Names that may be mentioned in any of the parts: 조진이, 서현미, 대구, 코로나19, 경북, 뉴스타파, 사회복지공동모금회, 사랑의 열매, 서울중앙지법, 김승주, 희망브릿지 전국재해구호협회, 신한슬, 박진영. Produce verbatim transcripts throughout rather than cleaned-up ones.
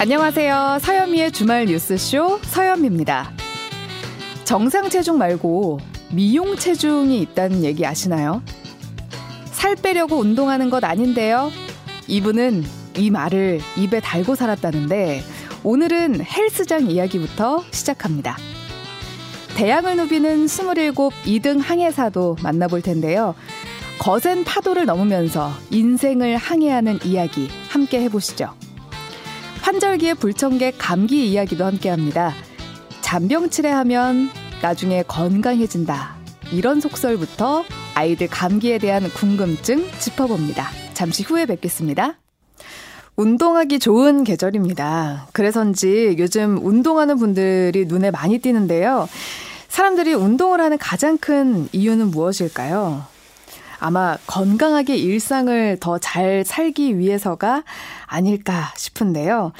안녕하세요. 서현미의 주말 뉴스쇼 서현미입니다. 정상 체중 말고 미용 체중이 있다는 얘기 아시나요? 살 빼려고 운동하는 것 아닌데요. 이분은 이 말을 입에 달고 살았다는데 오늘은 헬스장 이야기부터 시작합니다. 대양을 누비는 스물일곱 이등 항해사도 만나볼 텐데요. 거센 파도를 넘으면서 인생을 항해하는 이야기 함께 해보시죠. 환절기의 불청객 감기 이야기도 함께합니다. 잔병치레하면 나중에 건강해진다. 이런 속설부터 아이들 감기에 대한 궁금증 짚어봅니다. 잠시 후에 뵙겠습니다. 운동하기 좋은 계절입니다. 그래서인지 요즘 운동하는 분들이 눈에 많이 띄는데요. 사람들이 운동을 하는 가장 큰 이유는 무엇일까요? 아마 건강하게 일상을 더 잘 살기 위해서가 아닐까 싶은데요.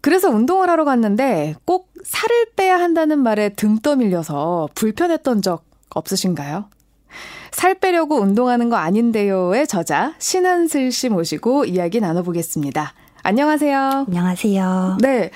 그래서 운동을 하러 갔는데 꼭 살을 빼야 한다는 말에 등 떠밀려서 불편했던 적 없으신가요? 살 빼려고 운동하는 거 아닌데요의 저자 신한슬 씨 모시고 이야기 나눠보겠습니다. 안녕하세요. 안녕하세요. 네,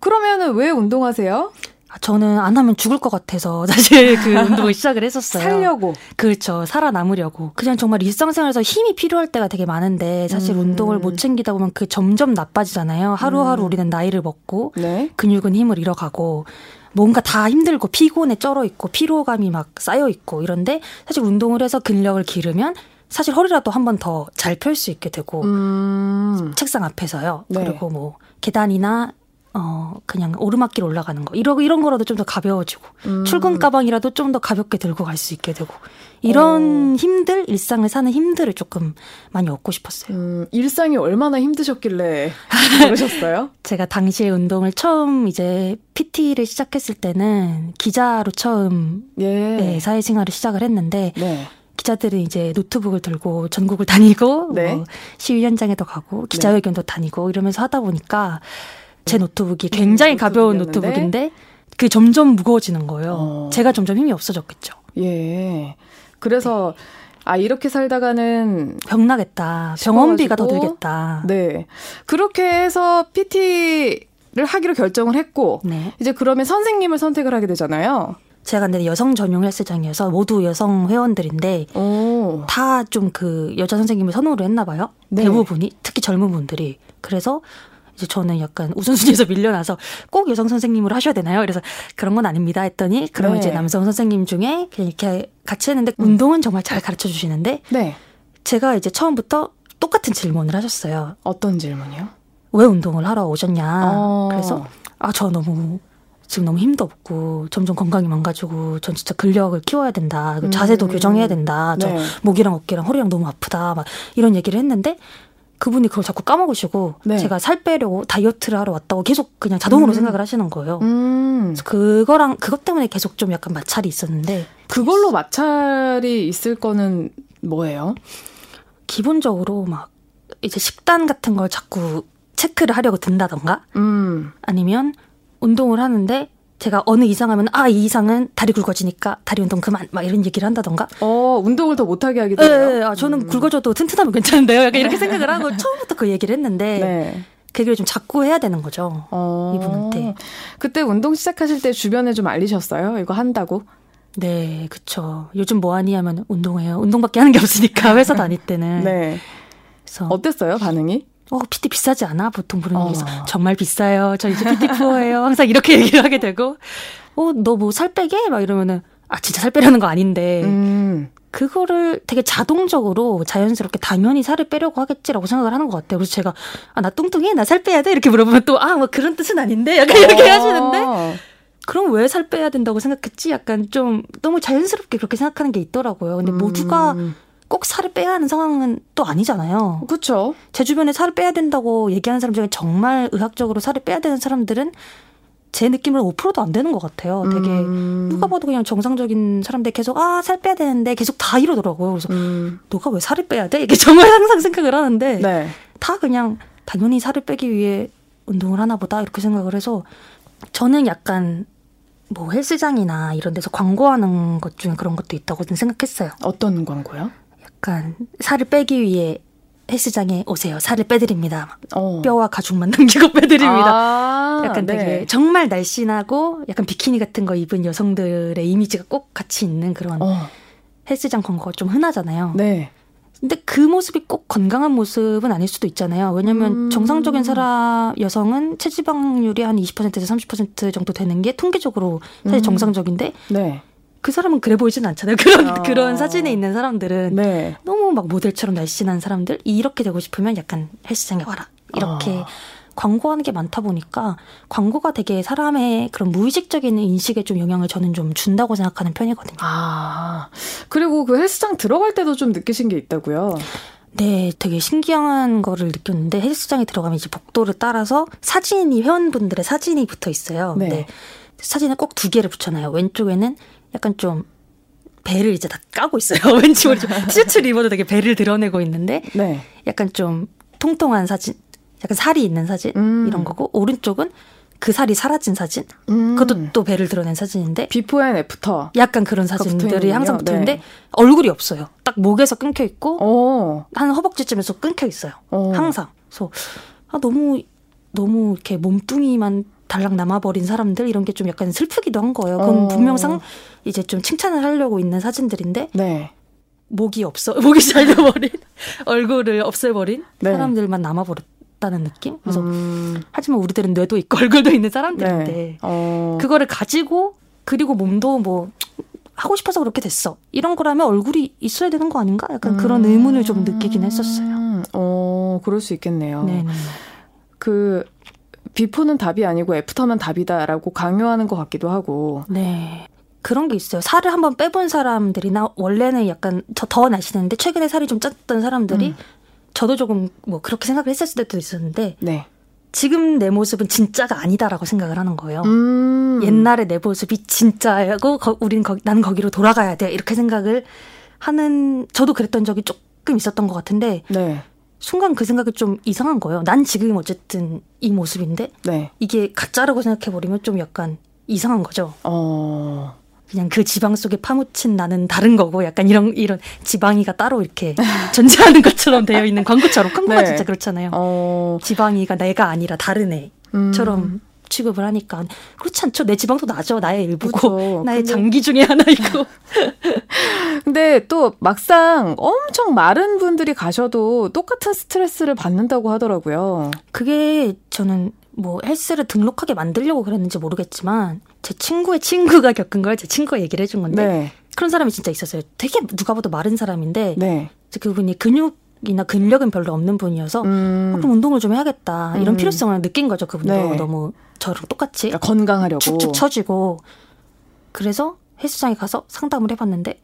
그러면 왜 운동하세요? 저는 안 하면 죽을 것 같아서 사실 그 운동을 시작을 했었어요. 살려고. 그렇죠. 살아남으려고. 그냥 정말 일상생활에서 힘이 필요할 때가 되게 많은데 사실 음. 운동을 못 챙기다 보면 그게 점점 나빠지잖아요. 하루하루 음. 우리는 나이를 먹고 네? 근육은 힘을 잃어가고 뭔가 다 힘들고 피곤에 쩔어 있고 피로감이 막 쌓여 있고 이런데 사실 운동을 해서 근력을 기르면 사실 허리라도 한 번 더 잘 펼 수 있게 되고 음. 책상 앞에서요. 네. 그리고 뭐 계단이나 어 그냥 오르막길 올라가는 거 이러, 이런 거라도 좀 더 가벼워지고 음. 출근 가방이라도 좀 더 가볍게 들고 갈 수 있게 되고 이런 어. 힘들 일상을 사는 힘들을 조금 많이 얻고 싶었어요. 음, 일상이 얼마나 힘드셨길래 그러셨어요? 제가 당시에 운동을 처음 이제 피티를 시작했을 때는 기자로 처음 예. 네, 사회생활을 시작을 했는데 네. 기자들은 이제 노트북을 들고 전국을 다니고 네. 뭐 시위 현장에도 가고 기자회견도 네. 다니고 이러면서 하다 보니까 제 노트북이 굉장히 가벼운 노트북인데 그게 점점 무거워지는 거예요. 어. 제가 점점 힘이 없어졌겠죠. 예. 그래서 네. 아 이렇게 살다가는 병나겠다. 병원비가 더 들겠다. 네. 그렇게 해서 피티를 하기로 결정을 했고 네. 이제 그러면 선생님을 선택을 하게 되잖아요. 제가 근데 여성 전용 헬스장이어서 모두 여성 회원들인데 다 좀 그 여자 선생님을 선호를 했나 봐요. 네. 대부분이 특히 젊은 분들이. 그래서 이제 저는 약간 우선순위에서 밀려나서 꼭 여성 선생님을 하셔야 되나요? 그래서 그런 건 아닙니다 했더니 그럼 네. 이제 남성 선생님 중에 그냥 이렇게 같이 했는데 음. 운동은 정말 잘 가르쳐 주시는데 네. 제가 이제 처음부터 똑같은 질문을 하셨어요. 어떤 질문이요? 왜 운동을 하러 오셨냐. 어. 그래서 아, 저 너무 지금 너무 힘도 없고 점점 건강이 망가지고 전 진짜 근력을 키워야 된다. 음. 자세도 교정해야 된다. 저 네. 목이랑 어깨랑 허리랑 너무 아프다. 막 이런 얘기를 했는데 그분이 그걸 자꾸 까먹으시고 네. 제가 살 빼려고 다이어트를 하러 왔다고 계속 그냥 자동으로 음. 생각을 하시는 거예요. 음. 그래서 그거랑 그것 때문에 계속 좀 약간 마찰이 있었는데 그걸로 마찰이 있을 거는 뭐예요? 기본적으로 막 이제 식단 같은 걸 자꾸 체크를 하려고 든다던가 음. 아니면 운동을 하는데 제가 어느 이상하면 아, 이 이상은 다리 굵어지니까 다리 운동 그만 막 이런 얘기를 한다던가. 어, 운동을 더 못하게 하게 되네요. 네, 아, 저는 음. 굵어져도 튼튼하면 괜찮은데요. 약간 이렇게 생각을 하고 처음부터 그 얘기를 했는데 네. 그 얘기를 좀 자꾸 해야 되는 거죠. 어. 이분한테. 그때 운동 시작하실 때 주변에 좀 알리셨어요? 이거 한다고? 네, 그쵸. 요즘 뭐하니 하면 운동해요. 운동밖에 하는 게 없으니까 회사 다닐 때는. 네. 그래서 어땠어요 반응이? 어, 피티 비싸지 않아? 보통 부르는 게 어. 정말 비싸요. 저 이제 피티 프로예요. 항상 이렇게 얘기를 하게 되고 어, 너 뭐 살 빼게? 막 이러면은 아, 진짜 살 빼려는 거 아닌데 음. 그거를 되게 자동적으로 자연스럽게 당연히 살을 빼려고 하겠지라고 생각을 하는 것 같아요. 그래서 제가 아, 나 뚱뚱해? 나 살 빼야 돼? 이렇게 물어보면 또 아, 뭐 그런 뜻은 아닌데? 약간 이렇게 어. 하시는데 그럼 왜 살 빼야 된다고 생각했지? 약간 좀 너무 자연스럽게 그렇게 생각하는 게 있더라고요. 근데 음. 모두가 꼭 살을 빼야 하는 상황은 또 아니잖아요. 그렇죠. 제 주변에 살을 빼야 된다고 얘기하는 사람 중에 정말 의학적으로 살을 빼야 되는 사람들은 제 느낌으로 오 퍼센트도 안 되는 것 같아요. 되게 음. 누가 봐도 그냥 정상적인 사람들 계속 아, 살 빼야 되는데 계속 다 이러더라고요. 그래서 음. 너가 왜 살을 빼야 돼? 이게 정말 항상 생각을 하는데 네. 다 그냥 당연히 살을 빼기 위해 운동을 하나 보다 이렇게 생각을 해서 저는 약간 뭐 헬스장이나 이런 데서 광고하는 것 중에 그런 것도 있다고 생각했어요. 어떤 광고요? 약간 살을 빼기 위해 헬스장에 오세요. 살을 빼드립니다. 어. 뼈와 가죽만 남기고 빼드립니다. 아, 약간 되게 네. 정말 날씬하고 약간 비키니 같은 거 입은 여성들의 이미지가 꼭 같이 있는 그런 어. 헬스장 광고가 좀 흔하잖아요. 네. 근데 그 모습이 꼭 건강한 모습은 아닐 수도 있잖아요. 왜냐하면 음. 정상적인 사람 여성은 체지방률이 한 이십 퍼센트에서 삼십 퍼센트 정도 되는 게 통계적으로 사실 음. 정상적인데 네. 그 사람은 그래 보이진 않잖아요. 그런 어. 그런 사진에 있는 사람들은 네. 너무 막 모델처럼 날씬한 사람들 이렇게 되고 싶으면 약간 헬스장에 와라 이렇게 어. 광고하는 게 많다 보니까 광고가 되게 사람의 그런 무의식적인 인식에 좀 영향을 저는 좀 준다고 생각하는 편이거든요. 아, 그리고 그 헬스장 들어갈 때도 좀 느끼신 게 있다고요? 네, 되게 신기한 거를 느꼈는데 헬스장에 들어가면 이제 복도를 따라서 사진이 회원분들의 사진이 붙어 있어요. 네. 근데 사진을 꼭 두 개를 붙여놔요. 왼쪽에는 약간 좀 배를 이제 다 까고 있어요. 왠지 모르죠. 티셔츠를 입어도 되게 배를 드러내고 있는데 네. 약간 좀 통통한 사진, 약간 살이 있는 사진 음. 이런 거고 오른쪽은 그 살이 사라진 사진 음. 그것도 또 배를 드러낸 사진인데 비포 앤 애프터 약간 그런 사진들이 항상 붙어있는데 네. 얼굴이 없어요. 딱 목에서 끊겨있고 오. 한 허벅지쯤에서 끊겨있어요. 오. 항상. 그래서 아, 너무 너무 이렇게 몸뚱이만 달랑 남아버린 사람들 이런 게 좀 약간 슬프기도 한 거예요. 그건 어. 분명상 이제 좀 칭찬을 하려고 있는 사진들인데 네. 목이 없어 목이 잘려버린 얼굴을 없애버린 네. 사람들만 남아버렸다는 느낌. 그래서 음. 하지만 우리들은 뇌도 있고 얼굴도 있는 사람들인데 네. 어. 그거를 가지고 그리고 몸도 뭐 하고 싶어서 그렇게 됐어 이런 거라면 얼굴이 있어야 되는 거 아닌가? 약간 음. 그런 의문을 좀 느끼긴 했었어요. 어, 그럴 수 있겠네요. 네네. 그 비포는 답이 아니고 애프터만 답이다라고 강요하는 것 같기도 하고. 네. 그런 게 있어요. 살을 한번 빼본 사람들이나 원래는 약간 더 날씬했는데 최근에 살이 좀 쪘던 사람들이 음. 저도 조금 뭐 그렇게 생각을 했을 때도 있었는데 네. 지금 내 모습은 진짜가 아니다라고 생각을 하는 거예요. 음. 옛날에 내 모습이 진짜고 거, 우린 거, 난 거기로 돌아가야 돼 이렇게 생각을 하는 저도 그랬던 적이 조금 있었던 것 같은데 네. 순간 그 생각이 좀 이상한 거예요. 난 지금 어쨌든 이 모습인데 네. 이게 가짜라고 생각해버리면 좀 약간 이상한 거죠. 어... 그냥 그 지방 속에 파묻힌 나는 다른 거고 약간 이런 이런 지방이가 따로 이렇게 존재하는 것처럼 되어 있는 광고처럼 광고가 네. 진짜 그렇잖아요. 어... 지방이가 내가 아니라 다른 애처럼 음... 취급을 하니까 그렇지 않죠. 내 지방도 나죠. 나의 일부고 그렇죠. 나의 근데... 장기 중에 하나이고. 근데 또 막상 엄청 마른 분들이 가셔도 똑같은 스트레스를 받는다고 하더라고요. 그게 저는 뭐 헬스를 등록하게 만들려고 그랬는지 모르겠지만 제 친구의 친구가 겪은 걸 제 친구가 얘기를 해준 건데 네. 그런 사람이 진짜 있었어요. 되게 누가 봐도 마른 사람인데 네. 그분이 근육 이나 근력은 별로 없는 분이어서 음. 아, 그럼 운동을 좀 해야겠다 이런 음. 필요성을 느낀 거죠. 그분도 네. 너무 저랑 똑같이 그러니까 건강하려고 축축 처지고 그래서 헬스장에 가서 상담을 해봤는데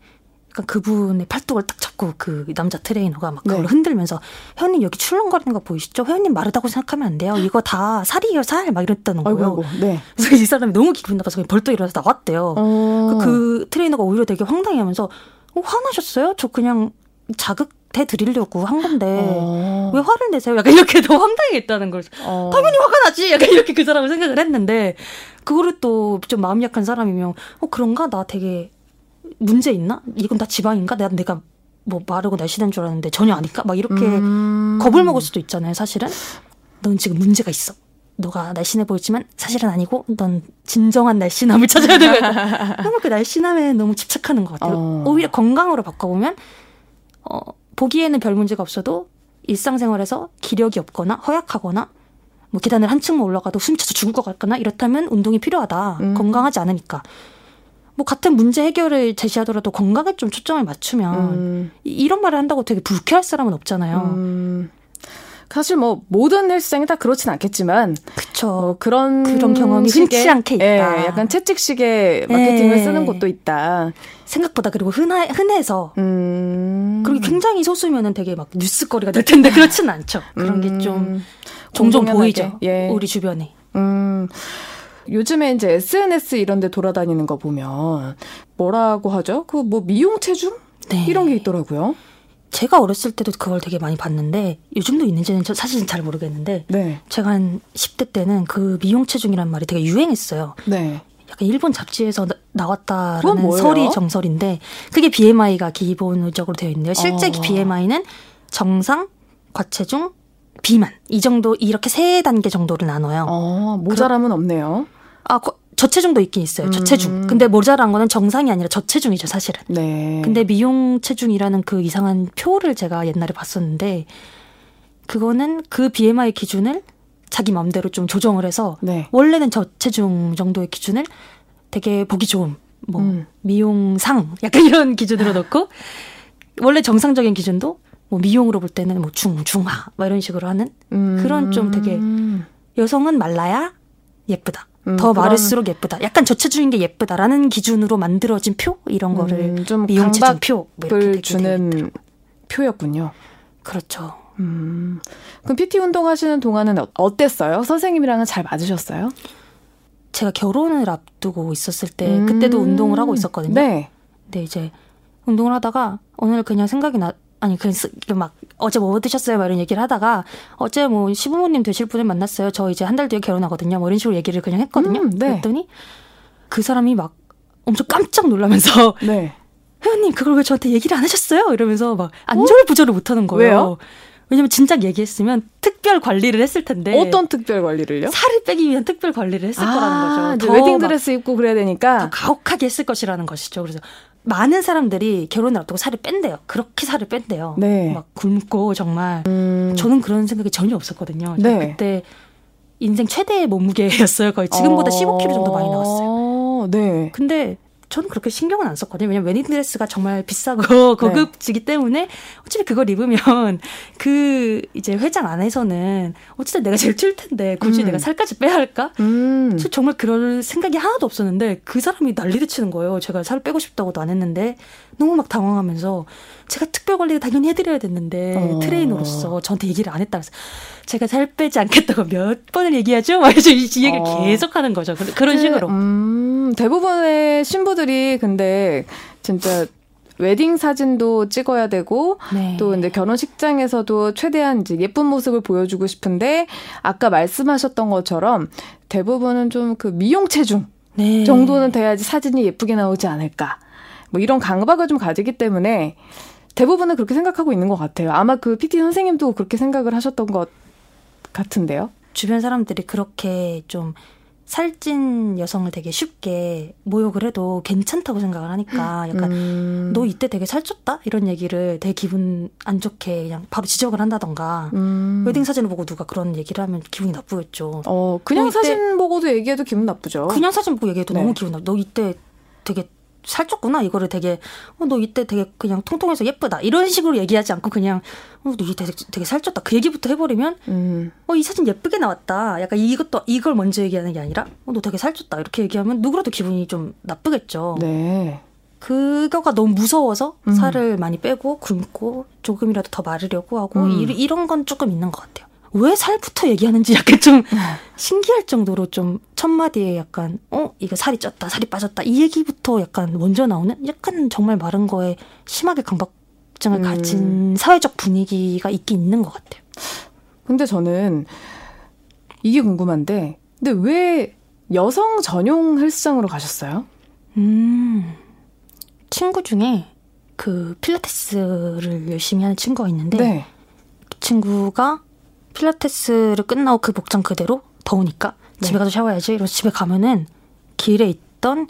약간 그분의 팔뚝을 딱 잡고 그 남자 트레이너가 막 그걸 네. 흔들면서 회원님 여기 출렁거리는 거 보이시죠? 회원님 마르다고 생각하면 안 돼요. 이거 다 살이에요 살 막 이랬다는 거예요. 아이고, 아이고. 네. 그래서 이 사람이 너무 기분 나빠서 그냥 벌떡 일어나서 나왔대요. 어. 그 트레이너가 오히려 되게 황당해하면서 어, 화나셨어요? 저 그냥 자극 해드리려고 한 건데 어... 왜 화를 내세요? 약간 이렇게 더 황당했다는 걸 어... 당연히 화가 나지 약간 이렇게 그 사람을 생각을 했는데 그거를 또 좀 마음 약한 사람이면 어 그런가? 나 되게 문제 있나? 이건 다 지방인가? 내가, 내가 뭐 마르고 날씬한 줄 알았는데 전혀 아닐까? 막 이렇게 음... 겁을 먹을 수도 있잖아요. 사실은 넌 지금 문제가 있어. 너가 날씬해 보이지만 사실은 아니고 넌 진정한 날씬함을 찾아야 되고 너무 그 날씬함에 너무 집착하는 것 같아요. 어... 오히려 건강으로 바꿔보면 어 보기에는 별 문제가 없어도 일상생활에서 기력이 없거나 허약하거나 뭐 계단을 한층만 올라가도 숨차서 죽을 것 같거나 이렇다면 운동이 필요하다. 음. 건강하지 않으니까. 뭐 같은 문제 해결을 제시하더라도 건강에 좀 초점을 맞추면 음. 이런 말을 한다고 되게 불쾌할 사람은 없잖아요. 음. 사실 뭐 모든 헬스장이 다 그렇진 않겠지만 그쵸. 뭐 그런 그런 경험이 흔치 않게 있다. 예, 약간 채찍식의 마케팅을 예. 쓰는 곳도 있다. 생각보다 그리고 흔하, 흔해서 음. 그리고 굉장히 소수면은 되게 막 뉴스거리가 될 텐데 그렇진 않죠. 그런 게 좀 종종 음. 보이죠. 예. 우리 주변에. 음. 요즘에 이제 에스엔에스 이런 데 돌아다니는 거 보면 뭐라고 하죠? 그 뭐 미용 체중? 네. 이런 게 있더라고요. 제가 어렸을 때도 그걸 되게 많이 봤는데 요즘도 있는지는 저 사실은 잘 모르겠는데 네. 제가 한 십 대 때는 그 미용체중이란 말이 되게 유행했어요. 네. 약간 일본 잡지에서 나, 나왔다라는 설이 정설인데 그게 비엠아이가 기본적으로 되어 있는데요. 실제 어. 비엠아이는 정상 과체중, 비만 이 정도 이렇게 세 단계 정도를 나눠요. 어, 모자람은 그러, 없네요. 아 거, 저체중도 있긴 있어요. 저체중. 음. 근데 모자란 거는 정상이 아니라 저체중이죠, 사실은. 네. 근데 미용체중이라는 그 이상한 표를 제가 옛날에 봤었는데 그거는 그 비엠아이 기준을 자기 마음대로 좀 조정을 해서 네. 원래는 저체중 정도의 기준을 되게 보기 좋은 뭐 음. 미용상 약간 이런 기준으로 넣고 원래 정상적인 기준도 뭐 미용으로 볼 때는 뭐 중, 중하 막 이런 식으로 하는 음. 그런 좀 되게 여성은 말라야 예쁘다. 음, 더 마를수록 예쁘다. 약간 저체중인 게 예쁘다라는 기준으로 만들어진 표 이런 거를 음, 미용체중표 강박을 주는 표였군요. 그렇죠. 음. 그럼 피티 운동하시는 동안은 어땠어요? 선생님이랑은 잘 맞으셨어요? 제가 결혼을 앞두고 있었을 때 음. 그때도 운동을 하고 있었거든요. 네. 근데 이제 운동을 하다가 오늘 그냥 생각이 나 아니 그냥 막 어제 뭐 드셨어요? 막 이런 얘기를 하다가 어제 뭐 시부모님 되실 분을 만났어요. 저 이제 한 달 뒤에 결혼하거든요. 뭐 이런 식으로 얘기를 그냥 했거든요. 음, 네. 그랬더니 그 사람이 막 엄청 깜짝 놀라면서 네. 회원님 그걸 왜 저한테 얘기를 안 하셨어요? 이러면서 막 안절부절을 못하는 거예요. 왜요? 왜냐면 진작 얘기했으면 특별 관리를 했을 텐데. 어떤 특별 관리를요? 살을 빼기 위한 특별 관리를 했을 아, 거라는 거죠. 웨딩드레스 입고 그래야 되니까. 더 가혹하게 했을 것이라는 것이죠. 그래서 많은 사람들이 결혼을 앞두고 살을 뺀대요. 그렇게 살을 뺀대요. 네. 막 굶고 정말. 음. 저는 그런 생각이 전혀 없었거든요. 네. 그때 인생 최대의 몸무게였어요. 거의 지금보다 어. 십오 킬로그램 정도 많이 나왔어요. 네. 근데 저는 그렇게 신경은 안 썼거든요. 왜냐면 웨딩드레스가 정말 비싸고 고급지기 네. 때문에 어차피 그걸 입으면 그 이제 회장 안에서는 어쨌든 내가 제일 튈 텐데 굳이 음. 내가 살까지 빼야 할까? 음. 저 정말 그럴 생각이 하나도 없었는데 그 사람이 난리를 치는 거예요. 제가 살 빼고 싶다고도 안 했는데 너무 막 당황하면서 제가 특별 관리를 당연히 해드려야 됐는데 어. 트레이너로서 저한테 얘기를 안 했다면서 제가 살 빼지 않겠다고 몇 번을 얘기하죠? 막 이 얘기를 어. 계속 하는 거죠. 그런 그, 식으로. 음, 대부분의 신부들 근데 진짜 웨딩 사진도 찍어야 되고 네. 또 이제 결혼식장에서도 최대한 이제 예쁜 모습을 보여주고 싶은데 아까 말씀하셨던 것처럼 대부분은 좀 그 미용 체중 네. 정도는 돼야지 사진이 예쁘게 나오지 않을까 뭐 이런 강박을 좀 가지기 때문에 대부분은 그렇게 생각하고 있는 것 같아요. 아마 그 피티 선생님도 그렇게 생각을 하셨던 것 같은데요. 주변 사람들이 그렇게 좀 살찐 여성을 되게 쉽게 모욕을 해도 괜찮다고 생각을 하니까 약간 음. 너 이때 되게 살쪘다? 이런 얘기를 되게 기분 안 좋게 그냥 바로 지적을 한다던가 음. 웨딩 사진을 보고 누가 그런 얘기를 하면 기분이 나쁘겠죠. 어, 그냥 사진 보고도 얘기해도 기분 나쁘죠. 그냥 사진 보고 얘기해도 네. 너무 기분 나쁘죠. 너 이때 되게 살쪘구나. 이거를 되게 어, 너 이때 되게 그냥 통통해서 예쁘다. 이런 식으로 얘기하지 않고 그냥 어, 너 이때 되게, 되게 살쪘다. 그 얘기부터 해버리면 음. 어, 이 사진 예쁘게 나왔다. 약간 이것도 이걸 먼저 얘기하는 게 아니라 어, 너 되게 살쪘다. 이렇게 얘기하면 누구라도 기분이 좀 나쁘겠죠. 네. 그거가 너무 무서워서 음. 살을 많이 빼고 굶고 조금이라도 더 마르려고 하고 음. 이, 이런 건 조금 있는 것 같아요. 왜 살부터 얘기하는지 약간 좀 신기할 정도로 좀 첫 마디에 약간 어? 이거 살이 쪘다, 살이 빠졌다 이 얘기부터 약간 먼저 나오는 약간 정말 마른 거에 심하게 강박증을 가진 음. 사회적 분위기가 있긴 있는 것 같아요. 근데 저는 이게 궁금한데 근데 왜 여성 전용 헬스장으로 가셨어요? 음, 친구 중에 그 필라테스를 열심히 하는 친구가 있는데 네. 그 친구가 필라테스를 끝나고 그 복장 그대로 더우니까 네. 집에 가서 샤워해야지. 이러면서 집에 가면은 길에 있던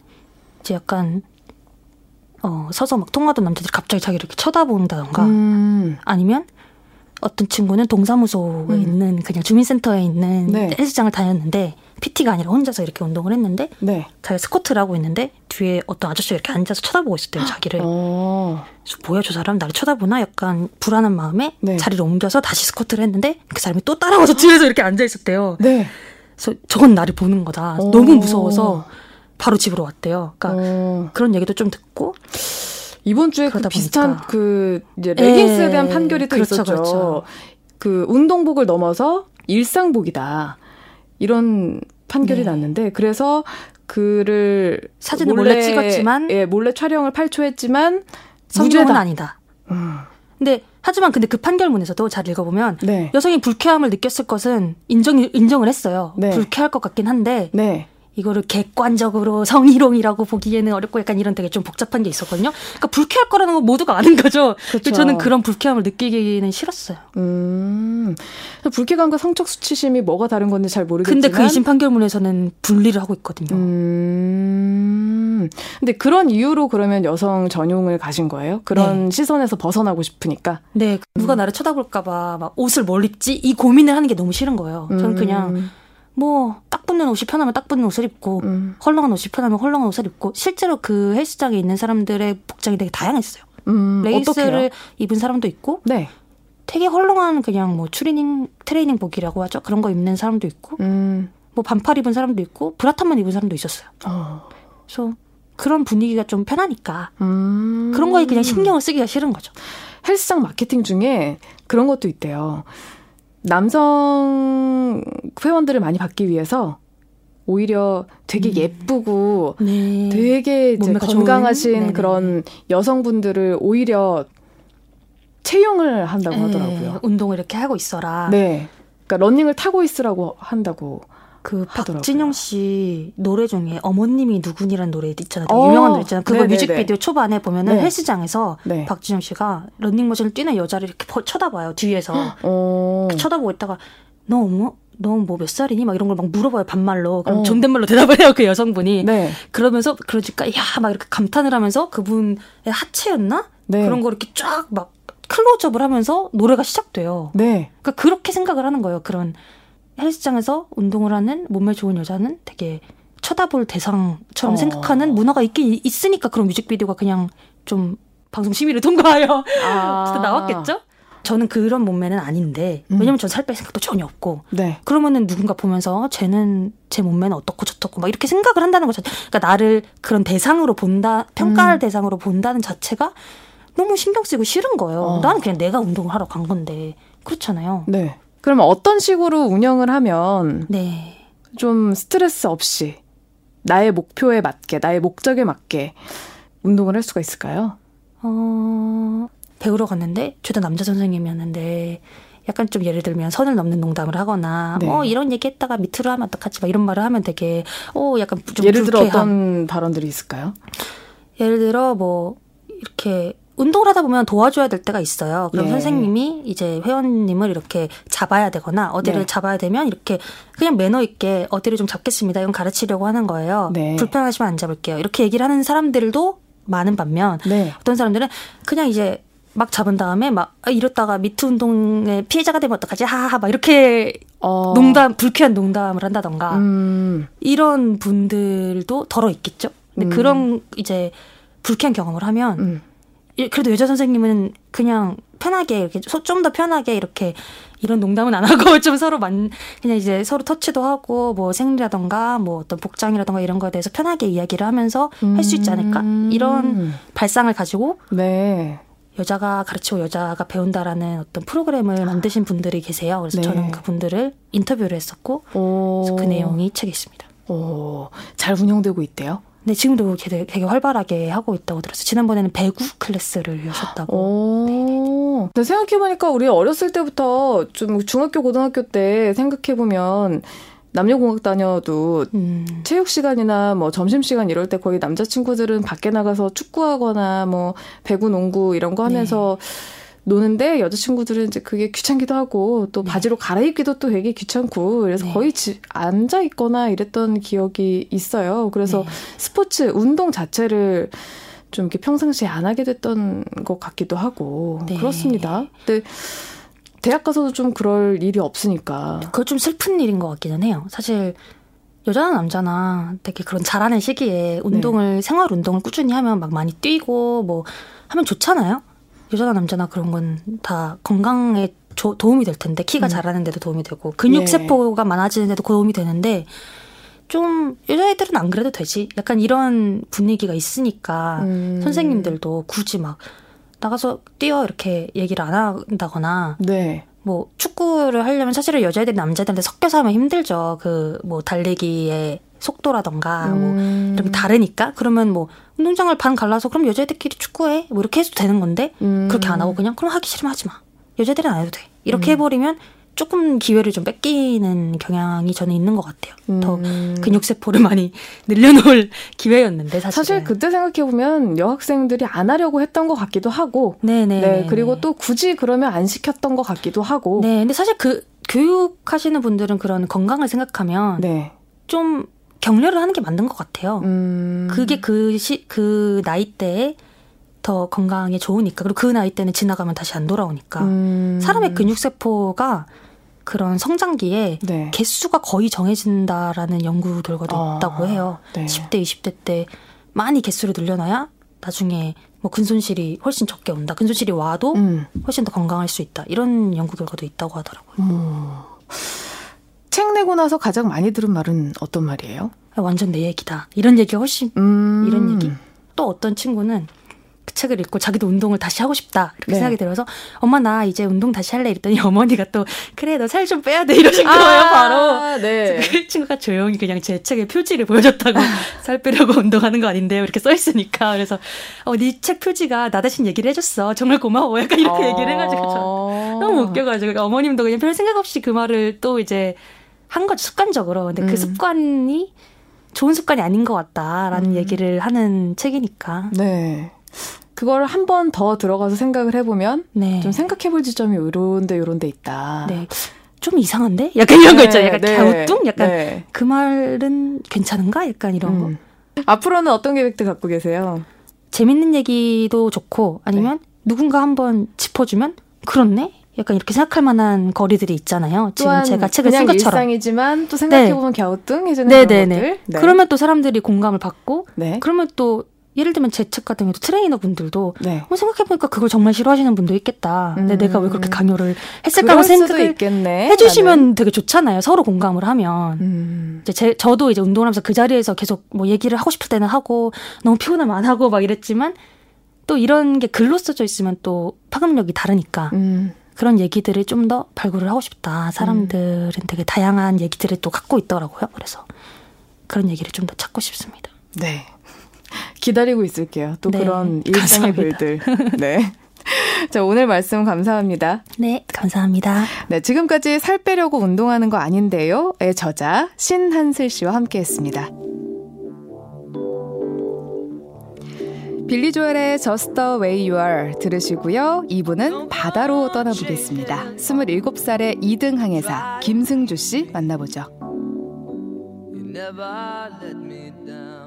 이제 약간 어, 서서 막 통화하던 남자들이 갑자기 자기를 이렇게 쳐다본다던가 음. 아니면 어떤 친구는 동사무소에 음. 있는 그냥 주민센터에 있는 네. 헬스장을 다녔는데 피티가 아니라 혼자서 이렇게 운동을 했는데 네. 자기가 스쿼트를 하고 있는데 뒤에 어떤 아저씨가 이렇게 앉아서 쳐다보고 있었대요. 자기를. 어. 그래서 뭐야 저 사람 나를 쳐다보나 약간 불안한 마음에 네. 자리를 옮겨서 다시 스쿼트를 했는데 그 사람이 또 따라와서 뒤에서 이렇게 앉아있었대요. 네. 그래서 저건 나를 보는 거다. 어. 너무 무서워서 바로 집으로 왔대요. 그러니까 어. 그런 얘기도 좀 듣고 이번 주에 그 비슷한 보니까. 그 이제 레깅스에 에이, 대한 판결이 또 그렇죠, 있었죠. 그렇죠. 그 운동복을 넘어서 일상복이다. 이런 판결이 네. 났는데 그래서 그를 사진을 몰래, 몰래 찍었지만 예, 몰래 촬영을 팔초했지만 성범죄는 아니다. 음. 근데 하지만 근데 그 판결문에서도 잘 읽어보면 네. 여성이 불쾌함을 느꼈을 것은 인정 인정을 했어요. 네. 불쾌할 것 같긴 한데 네. 이거를 객관적으로 성희롱이라고 보기에는 어렵고 약간 이런 되게 좀 복잡한 게 있었거든요. 그러니까 불쾌할 거라는 건 모두가 아는 거죠. 그렇죠. 그래서 저는 그런 불쾌함을 느끼기는 싫었어요. 음, 불쾌감과 성적 수치심이 뭐가 다른 건지 잘 모르겠지만. 근데 그 일 심 판결문에서는 분리를 하고 있거든요. 음, 근데 그런 이유로 그러면 여성 전용을 가신 거예요? 그런 네. 시선에서 벗어나고 싶으니까? 네. 누가 음. 나를 쳐다볼까 봐 막 옷을 뭘 입지? 이 고민을 하는 게 너무 싫은 거예요. 저는 그냥 음. 뭐 딱 붙는 옷이 편하면 딱 붙는 옷을 입고 음. 헐렁한 옷이 편하면 헐렁한 옷을 입고 실제로 그 헬스장에 있는 사람들의 복장이 되게 다양했어요. 음, 레이스를 어떡해요? 입은 사람도 있고 네. 되게 헐렁한 그냥 뭐 트레이닝, 트레이닝복이라고 하죠. 그런 거 입는 사람도 있고 음. 뭐 반팔 입은 사람도 있고 브라탑만 입은 사람도 있었어요. 어. 그래서 그런 분위기가 좀 편하니까 음. 그런 거에 그냥 신경을 쓰기가 싫은 거죠. 헬스장 마케팅 중에 그런 것도 있대요. 남성 회원들을 많이 받기 위해서 오히려 되게 예쁘고 네. 되게 이제 건강하신 그런 여성분들을 오히려 채용을 한다고 네. 하더라고요. 운동을 이렇게 하고 있어라. 네, 그러니까 러닝을 타고 있으라고 한다고 그 하더라고요. 박진영 씨 노래 중에 어머님이 누구니란 노래 있잖아요. 되게 어, 유명한 노래 있잖아요. 그거 네네네. 뮤직비디오 초반에 보면은 네. 헬스장에서 네. 박진영 씨가 런닝머신을 뛰는 여자를 이렇게 쳐다봐요. 뒤에서 어. 쳐다보고 있다가 너 어머 너 뭐 몇 살이니? 막 이런 걸 막 물어봐요. 반말로. 그럼 어. 존댓말로 대답을 해요. 그 여성분이. 네. 그러면서 그러니까 야 막 이렇게 감탄을 하면서 그분의 하체였나? 네. 그런 거 이렇게 쫙 막 클로즈업을 하면서 노래가 시작돼요. 네. 그러니까 그렇게 생각을 하는 거예요. 그런 헬스장에서 운동을 하는 몸매 좋은 여자는 되게 쳐다볼 대상처럼 어. 생각하는 문화가 있긴 있으니까 그런 뮤직비디오가 그냥 좀 방송 심의를 통과해요. 아. 나왔겠죠? 저는 그런 몸매는 아닌데 음. 왜냐면 전 살 뺄 생각도 전혀 없고 네. 그러면은 누군가 보면서 쟤는 제 몸매는 어떻고 저떻고 막 이렇게 생각을 한다는 거 자체 그러니까 나를 그런 대상으로 본다 평가할 음. 대상으로 본다는 자체가 너무 신경 쓰이고 싫은 거예요. 어. 나는 그냥 내가 운동을 하러 간 건데 그렇잖아요. 네. 그러면 어떤 식으로 운영을 하면 네. 좀 스트레스 없이 나의 목표에 맞게, 나의 목적에 맞게 운동을 할 수가 있을까요? 어, 배우러 갔는데 죄다 남자 선생님이었는데 약간 좀 예를 들면 선을 넘는 농담을 하거나 네. 어 이런 얘기했다가 밑으로 하면 어떡하지? 막 이런 말을 하면 되게 어 약간 좀 예를 들어 불쾌함. 어떤 발언들이 있을까요? 예를 들어 뭐 이렇게 운동을 하다 보면 도와줘야 될 때가 있어요. 그럼 네. 선생님이 이제 회원님을 이렇게 잡아야 되거나 어디를 네. 잡아야 되면 이렇게 그냥 매너 있게 어디를 좀 잡겠습니다. 이건 가르치려고 하는 거예요. 네. 불편하시면 안 잡을게요. 이렇게 얘기를 하는 사람들도 많은 반면 네. 어떤 사람들은 그냥 이제 막 잡은 다음에 막 이렇다가 미투 운동의 피해자가 되면 어떡하지? 하하하 막 이렇게 어. 농담, 불쾌한 농담을 한다던가 음. 이런 분들도 덜어 있겠죠. 근데 음. 그런 이제 불쾌한 경험을 하면 음. 그래도 여자 선생님은 그냥 편하게 이렇게 좀 더 편하게 이렇게 이런 농담은 안 하고 좀 서로 만 그냥 이제 서로 터치도 하고 뭐 생리라던가 뭐 어떤 복장이라던가 이런 거에 대해서 편하게 이야기를 하면서 음. 할 수 있지 않을까 이런 발상을 가지고 네. 여자가 가르치고 여자가 배운다라는 어떤 프로그램을 만드신 분들이 계세요. 그래서 네. 저는 그분들을 인터뷰를 했었고 오. 그래서 그 내용이 책에 있습니다. 오. 잘 운영되고 있대요. 네, 지금도 되게, 되게 활발하게 하고 있다고 들었어요. 지난번에는 배구 클래스를 하셨다고. 근데 생각해보니까 우리 어렸을 때부터 좀 중학교, 고등학교 때 생각해보면 남녀공학 다녀도 음. 체육 시간이나 뭐 점심 시간 이럴 때 거의 남자 친구들은 밖에 나가서 축구하거나 뭐 배구, 농구 이런 거 하면서 네. 노는데 여자 친구들은 이제 그게 귀찮기도 하고 또 네. 바지로 갈아입기도 또 되게 귀찮고 그래서 네. 거의 지, 앉아 있거나 이랬던 기억이 있어요. 그래서 네. 스포츠 운동 자체를 좀 이렇게 평상시에 안 하게 됐던 것 같기도 하고 네. 그렇습니다. 근데 대학 가서도 좀 그럴 일이 없으니까. 그거 좀 슬픈 일인 것 같기는 해요. 사실 여자나 남자나 되게 그런 잘하는 시기에 운동을 네. 생활 운동을 꾸준히 하면 막 많이 뛰고 뭐 하면 좋잖아요. 여자나 남자나 그런 건 다 건강에 조, 도움이 될 텐데 키가 음. 자라는 데도 도움이 되고 근육 세포가 네. 많아지는 데도 도움이 되는데 좀 여자애들은 안 그래도 되지. 약간 이런 분위기가 있으니까 음. 선생님들도 굳이 막 나가서 뛰어 이렇게 얘기를 안 한다거나 네. 뭐 축구를 하려면 사실은 여자애들이 남자애들한테 섞여서 하면 힘들죠. 그 뭐 달리기의 속도라던가 음. 뭐 이런 게 다르니까 그러면 뭐 운동장을 반 갈라서 그럼 여자애들끼리 축구해 뭐 이렇게 해도 되는 건데 음. 그렇게 안 하고 그냥 그럼 하기 싫으면 하지 마 여자애들은 안 해도 돼 이렇게 음. 해버리면 조금 기회를 좀 뺏기는 경향이 저는 있는 것 같아요. 음. 더 근육세포를 많이 늘려놓을 기회였는데 사실은. 사실 그때 생각해보면 여학생들이 안 하려고 했던 것 같기도 하고 네네. 네, 그리고 또 굳이 그러면 안 시켰던 것 같기도 하고 네, 근데 사실 그 교육하시는 분들은 그런 건강을 생각하면 네. 좀 격려를 하는 게 맞는 것 같아요. 음. 그게 그, 시, 그 나이 때에 더 건강에 좋으니까. 그리고 그 나이 때는 지나가면 다시 안 돌아오니까. 음. 사람의 근육세포가 그런 성장기에 네. 개수가 거의 정해진다라는 연구 결과도 아, 있다고 해요. 네. 십 대, 이십 대 때 많이 개수를 늘려놔야 나중에 뭐 근손실이 훨씬 적게 온다. 근손실이 와도 음. 훨씬 더 건강할 수 있다. 이런 연구 결과도 있다고 하더라고요. 음. 책 내고 나서 가장 많이 들은 말은 어떤 말이에요? 완전 내 얘기다. 이런 얘기 훨씬 음. 이런 얘기. 또 어떤 친구는 그 책을 읽고 자기도 운동을 다시 하고 싶다. 이렇게 네. 생각이 들어서 엄마 나 이제 운동 다시 할래. 이랬더니 어머니가 또 그래 너 살 좀 빼야 돼. 이러신 아, 거예요. 바로. 네. 그 친구가 조용히 그냥 제 책의 표지를 보여줬다고 살 빼려고 운동하는 거 아닌데요. 이렇게 써 있으니까. 그래서 어, 네 책 표지가 나 대신 얘기를 해줬어. 정말 고마워. 약간 이렇게 아. 얘기를 해가지고 저는 너무 웃겨가지고 그러니까 어머님도 그냥 별 생각 없이 그 말을 또 이제 한 거죠. 습관적으로. 근데 음. 그 습관이 좋은 습관이 아닌 것 같다라는 음. 얘기를 하는 책이니까. 네. 그걸 한 번 더 들어가서 생각을 해보면 네. 좀 생각해볼 지점이 요런데 요런데 있다. 네. 좀 이상한데? 약간 이런 네. 거 있잖아요. 약간 네. 갸우뚱? 약간 네. 그 말은 괜찮은가? 약간 이런 음. 거. 앞으로는 어떤 계획들 갖고 계세요? 재밌는 얘기도 좋고 아니면 네. 누군가 한번 짚어주면 그렇네? 약간 이렇게 생각할 만한 거리들이 있잖아요. 지금 제가 책을 쓴 것처럼. 그냥 일상이지만 또 생각해보면 네. 갸우뚱해지는 네, 그런 네, 것들. 네. 그러면 또 사람들이 공감을 받고 네. 그러면 또 예를 들면 제 책 같은 경우도 트레이너분들도 네. 어, 생각해보니까 그걸 정말 싫어하시는 분도 있겠다. 근데 음. 내가 왜 그렇게 강요를 했을까라고 생각을 있겠네, 해주시면 나는. 되게 좋잖아요. 서로 공감을 하면. 음. 이제 제, 저도 이제 운동을 하면서 그 자리에서 계속 뭐 얘기를 하고 싶을 때는 하고 너무 피곤하면 안 하고 막 이랬지만 또 이런 게 글로 써져 있으면 또 파급력이 다르니까. 음. 그런 얘기들을 좀 더 발굴을 하고 싶다. 사람들은 음. 되게 다양한 얘기들을 또 갖고 있더라고요. 그래서 그런 얘기를 좀 더 찾고 싶습니다. 네. 기다리고 있을게요. 또 네. 그런 일상의 글들. 네. 자, 오늘 말씀 감사합니다. 네, 감사합니다. 네, 지금까지 살 빼려고 운동하는 거 아닌데요의 저자 신한슬 씨와 함께했습니다. 빌리 조엘의 Just the Way You Are 들으시고요. 이 부는 바다로 떠나보겠습니다. 스물일곱 살의 이등 항해사 김승주 씨 만나보죠. You never let me down.